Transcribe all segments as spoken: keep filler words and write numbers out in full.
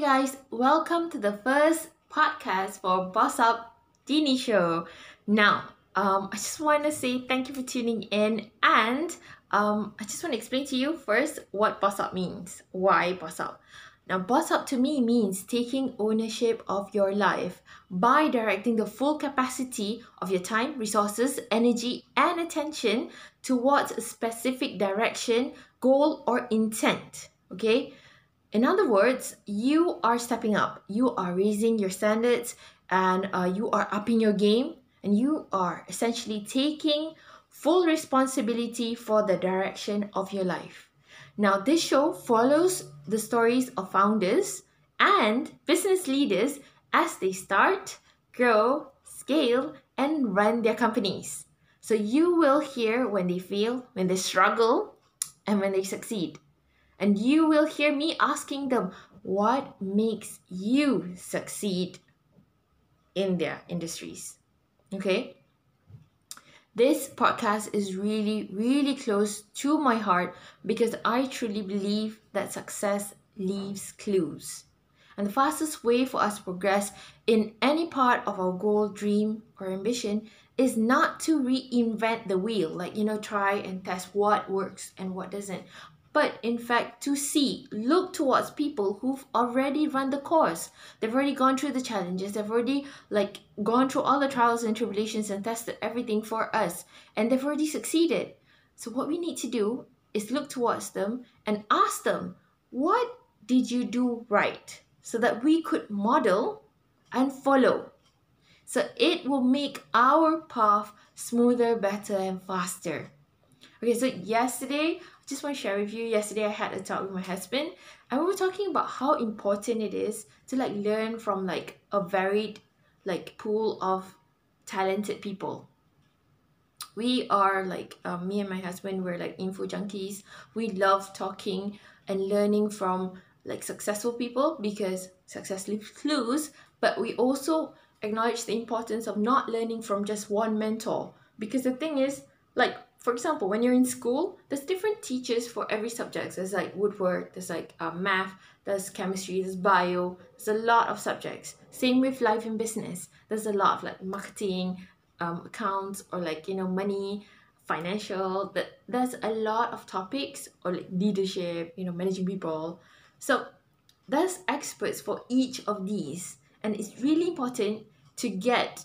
Hey guys, welcome to the first podcast for Boss Up Dini Show. Now, um, I just want to say thank you for tuning in, and um, I just want to explain to you first what Boss Up means, why Boss Up. Now, Boss Up to me means taking ownership of your life by directing the full capacity of your time, resources, energy, and attention towards a specific direction, goal, or intent. Okay? In other words, you are stepping up, you are raising your standards, and uh, you are upping your game, and you are essentially taking full responsibility for the direction of your life. Now, this show follows the stories of founders and business leaders as they start, grow, scale, and run their companies. So you will hear when they fail, when they struggle, and when they succeed. And you will hear me asking them, what makes you succeed in their industries? Okay? This podcast is really, really close to my heart because I truly believe that success leaves clues. And the fastest way for us to progress in any part of our goal, dream, or ambition is not to reinvent the wheel. Like, you know, try and test what works and what doesn't. But in fact, to see, look towards people who've already run the course. They've already gone through the challenges. They've already like gone through all the trials and tribulations and tested everything for us. And they've already succeeded. So what we need to do is look towards them and ask them, what did you do right? So that we could model and follow. So it will make our path smoother, better, and faster. Okay, so yesterday, I just want to share with you, yesterday I had a talk with my husband, and we were talking about how important it is to like learn from like a varied like pool of talented people. We are like, um, me and my husband, we're like info junkies. We love talking and learning from like successful people because success leaves clues, but we also acknowledge the importance of not learning from just one mentor, because the thing is, like, for example, when you're in school, there's different teachers for every subject. There's like woodwork, there's like uh, math, there's chemistry, there's bio. There's a lot of subjects. Same with life and business. There's a lot of like marketing, um, accounts, or like, you know, money, financial. There's a lot of topics, or like leadership, you know, managing people. So there's experts for each of these. And it's really important to get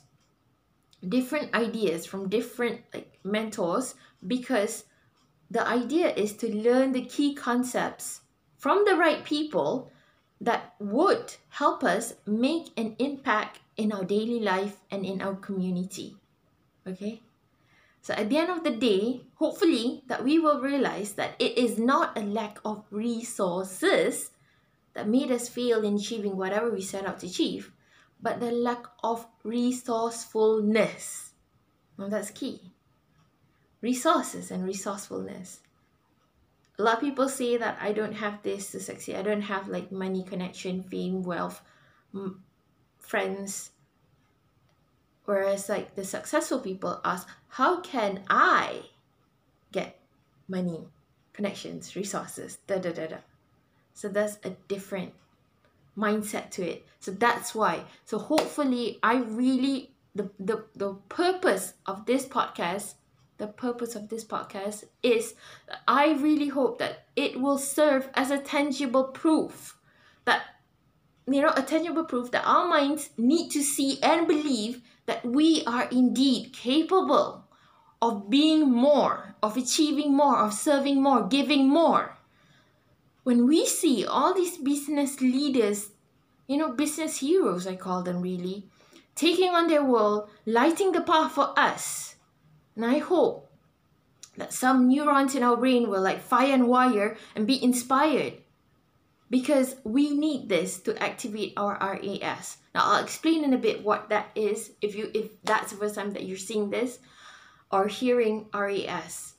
different ideas from different like mentors, because the idea is to learn the key concepts from the right people that would help us make an impact in our daily life and in our community. Okay? So at the end of the day, hopefully that we will realize that it is not a lack of resources that made us fail in achieving whatever we set out to achieve, but the lack of resourcefulness. Now that's key. Resources and resourcefulness. A lot of people say that I don't have this to succeed. I don't have like money, connection, fame, wealth, m- friends. Whereas like the successful people ask, how can I get money, connections, resources, da da da da. So that's a different mindset to it. So that's why. So hopefully I really, the, the the purpose of this podcast, the purpose of this podcast is, I really hope that it will serve as a tangible proof that, you know, a tangible proof that our minds need to see and believe that we are indeed capable of being more, of achieving more, of serving more, giving more. When we see all these business leaders, you know, business heroes, I call them really, taking on their world, lighting the path for us. And I hope that some neurons in our brain will like fire and wire and be inspired, because we need this to activate our R A S. Now, I'll explain in a bit what that is if you if that's the first time that you're seeing this or hearing R A S.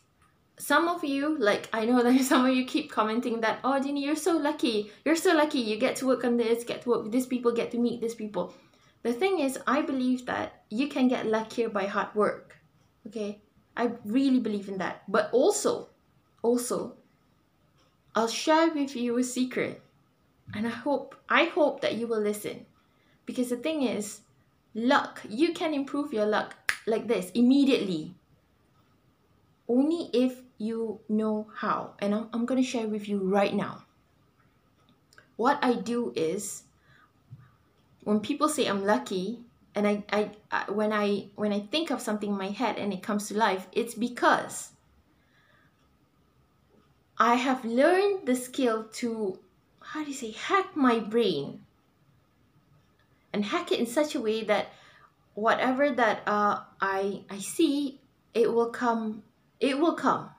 Some of you, like, I know that some of you keep commenting that, oh, Dini, you're so lucky. You're so lucky. You get to work on this, get to work with these people, get to meet these people. The thing is, I believe that you can get luckier by hard work. Okay? I really believe in that. But also, also, I'll share with you a secret. And I hope, I hope that you will listen. Because the thing is, luck, you can improve your luck like this immediately. Only if you know how. And I'm, I'm going to share with you right now. What I do is, when people say I'm lucky, and I, I, I when I when I think of something in my head and it comes to life, it's because I have learned the skill to, how do you say, hack my brain. And hack it in such a way that whatever that uh, I, I see, it will come. It will come.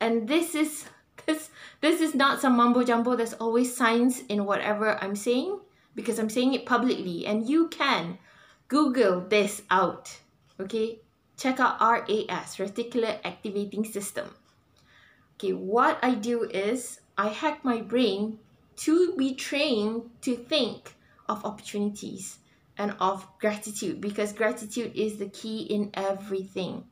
And this is this this is not some mumbo jumbo. There's always science in whatever I'm saying, because I'm saying it publicly. And you can Google this out. Okay? Check out R A S, Reticular Activating System. Okay, what I do is I hack my brain to be trained to think of opportunities and of gratitude, because gratitude is the key in everything.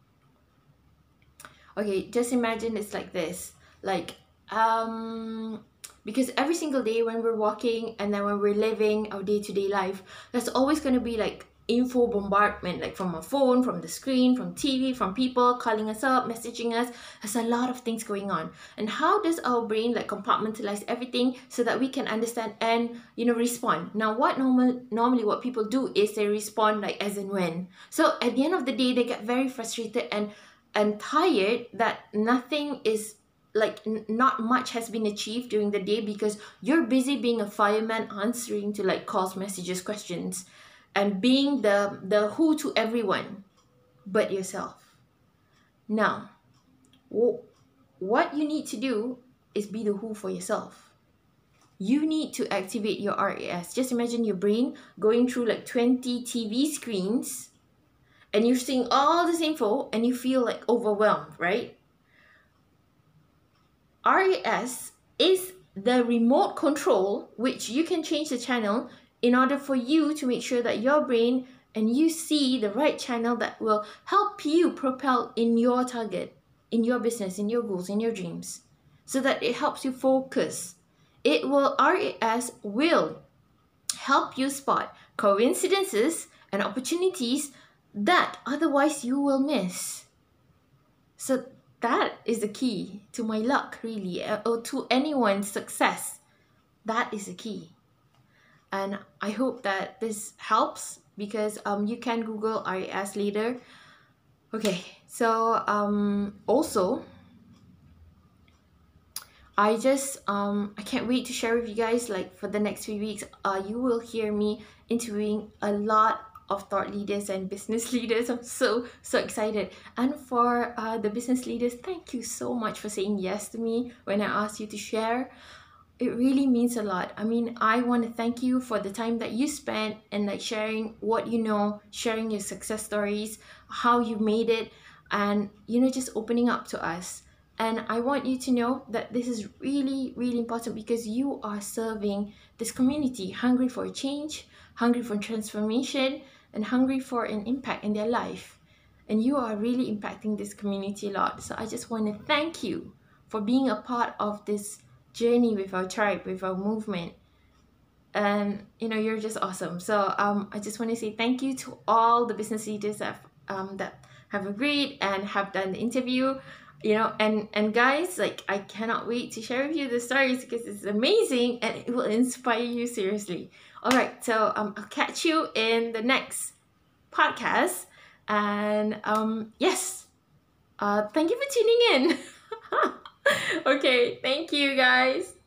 Okay, just imagine it's like this. Like, um, because every single day when we're walking and then when we're living our day-to-day life, there's always going to be like info bombardment, like from our phone, from the screen, from T V, from people calling us up, messaging us. There's a lot of things going on. And how does our brain like compartmentalize everything so that we can understand and, you know, respond? Now, what normal normally what people do is they respond like as and when. So at the end of the day, they get very frustrated and and tired that nothing is like n- not much has been achieved during the day, because you're busy being a fireman, answering to like calls, messages, questions, and being the the who to everyone but yourself. Now, w- what you need to do is be the who for yourself. You need to activate your R A S. Just imagine your brain going through like twenty T V screens, and you're seeing all this info and you feel like overwhelmed, right? R A S is the remote control which you can change the channel in order for you to make sure that your brain and you see the right channel that will help you propel in your target, in your business, in your goals, in your dreams, so that it helps you focus. It will, R A S will help you spot coincidences and opportunities that otherwise you will miss. So that is the key to my luck, really, or to anyone's success. That is the key. And I hope that this helps, because um, you can Google R A S later. Okay, so um, also, I just, um, I can't wait to share with you guys, like for the next few weeks, uh, you will hear me interviewing a lot of thought leaders and business leaders. I'm so so excited. And for uh, the business leaders, thank you so much for saying yes to me when I asked you to share. It really means a lot. I mean, I want to thank you for the time that you spent and like sharing what you know, sharing your success stories, how you made it, and you know, just opening up to us. And I want you to know that this is really, really important, because you are serving this community, hungry for change, hungry for transformation, and hungry for an impact in their life. And you are really impacting this community a lot. So I just want to thank you for being a part of this journey with our tribe, with our movement. And you know, you're just awesome. So um, I just want to say thank you to all the business leaders that have, um, that have agreed and have done the interview. You know, and and guys, like I cannot wait to share with you the stories, because it's amazing and it will inspire you, seriously. All right, so um, I'll catch you in the next podcast. And um, yes, uh, thank you for tuning in. Okay, thank you guys.